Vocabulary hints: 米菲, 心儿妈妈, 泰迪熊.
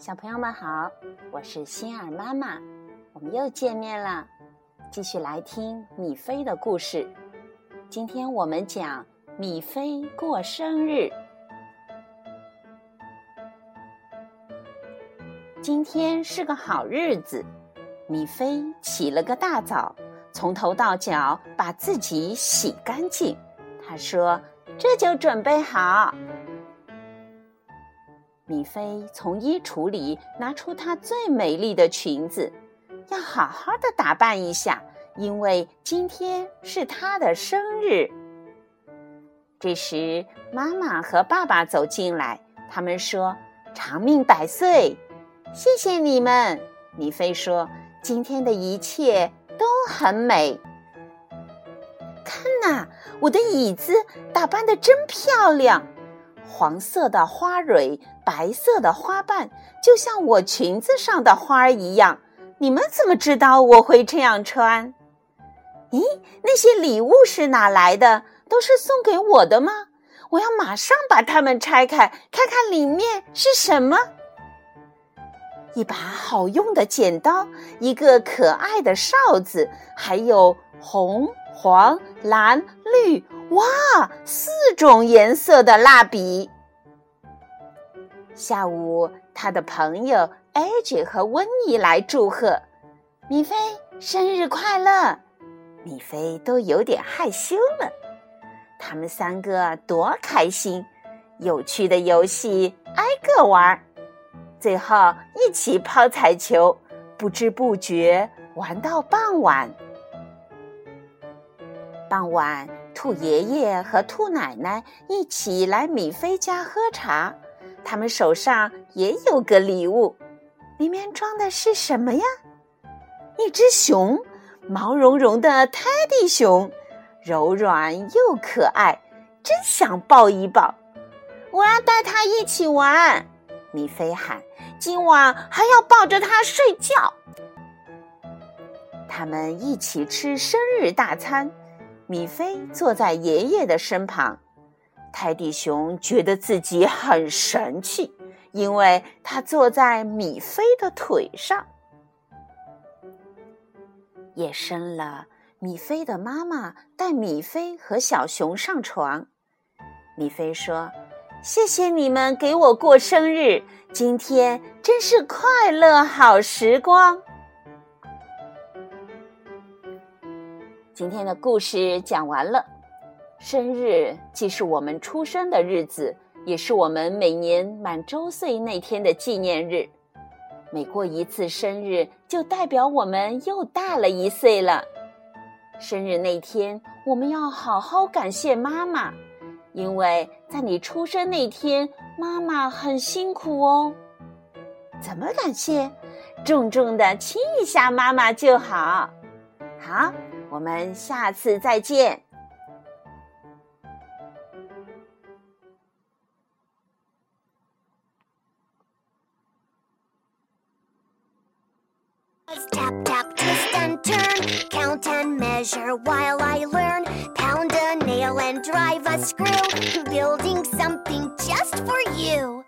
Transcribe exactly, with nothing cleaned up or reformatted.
小朋友们好，我是心儿妈妈，我们又见面了，继续来听米菲的故事。今天我们讲米菲过生日。今天是个好日子，米菲起了个大早，从头到脚把自己洗干净。他说，这就准备好。米菲从衣橱里拿出她最美丽的裙子，要好好的打扮一下，因为今天是她的生日。这时，妈妈和爸爸走进来，他们说，长命百岁。谢谢你们，米菲说，今天的一切都很美。看啊，我的椅子打扮得真漂亮。黄色的花蕊，白色的花瓣，就像我裙子上的花儿一样。你们怎么知道我会这样穿？咦，那些礼物是哪来的？都是送给我的吗？我要马上把它们拆开，看看里面是什么。一把好用的剪刀，一个可爱的哨子，还有红、黄、蓝、绿，哇，四种颜色的蜡笔。下午，他的朋友 A J 和温妮来祝贺米菲生日快乐。米菲都有点害羞了。他们三个多开心，有趣的游戏挨个玩，最后一起抛彩球，不知不觉玩到傍晚。傍晚，兔爷爷和兔奶奶一起来米菲家喝茶，他们手上也有个礼物，里面装的是什么呀？一只熊，毛茸茸的泰迪熊，柔软又可爱，真想抱一抱。我要带它一起玩，米菲喊，今晚还要抱着它睡觉。他们一起吃生日大餐，米菲坐在爷爷的身旁。泰迪熊觉得自己很神气，因为他坐在米菲的腿上。夜深了，米菲的妈妈带米菲和小熊上床。米菲说，谢谢你们给我过生日，今天真是快乐好时光。今天的故事讲完了。生日既是我们出生的日子，也是我们每年满周岁那天的纪念日。每过一次生日，就代表我们又大了一岁了。生日那天，我们要好好感谢妈妈，因为在你出生那天，妈妈很辛苦哦。怎么感谢？重重的亲一下妈妈就好。好，我们下次再见。Tap, tap, twist and turn, count and measure while I learn. Pound a nail and drive a screw, building something just for you.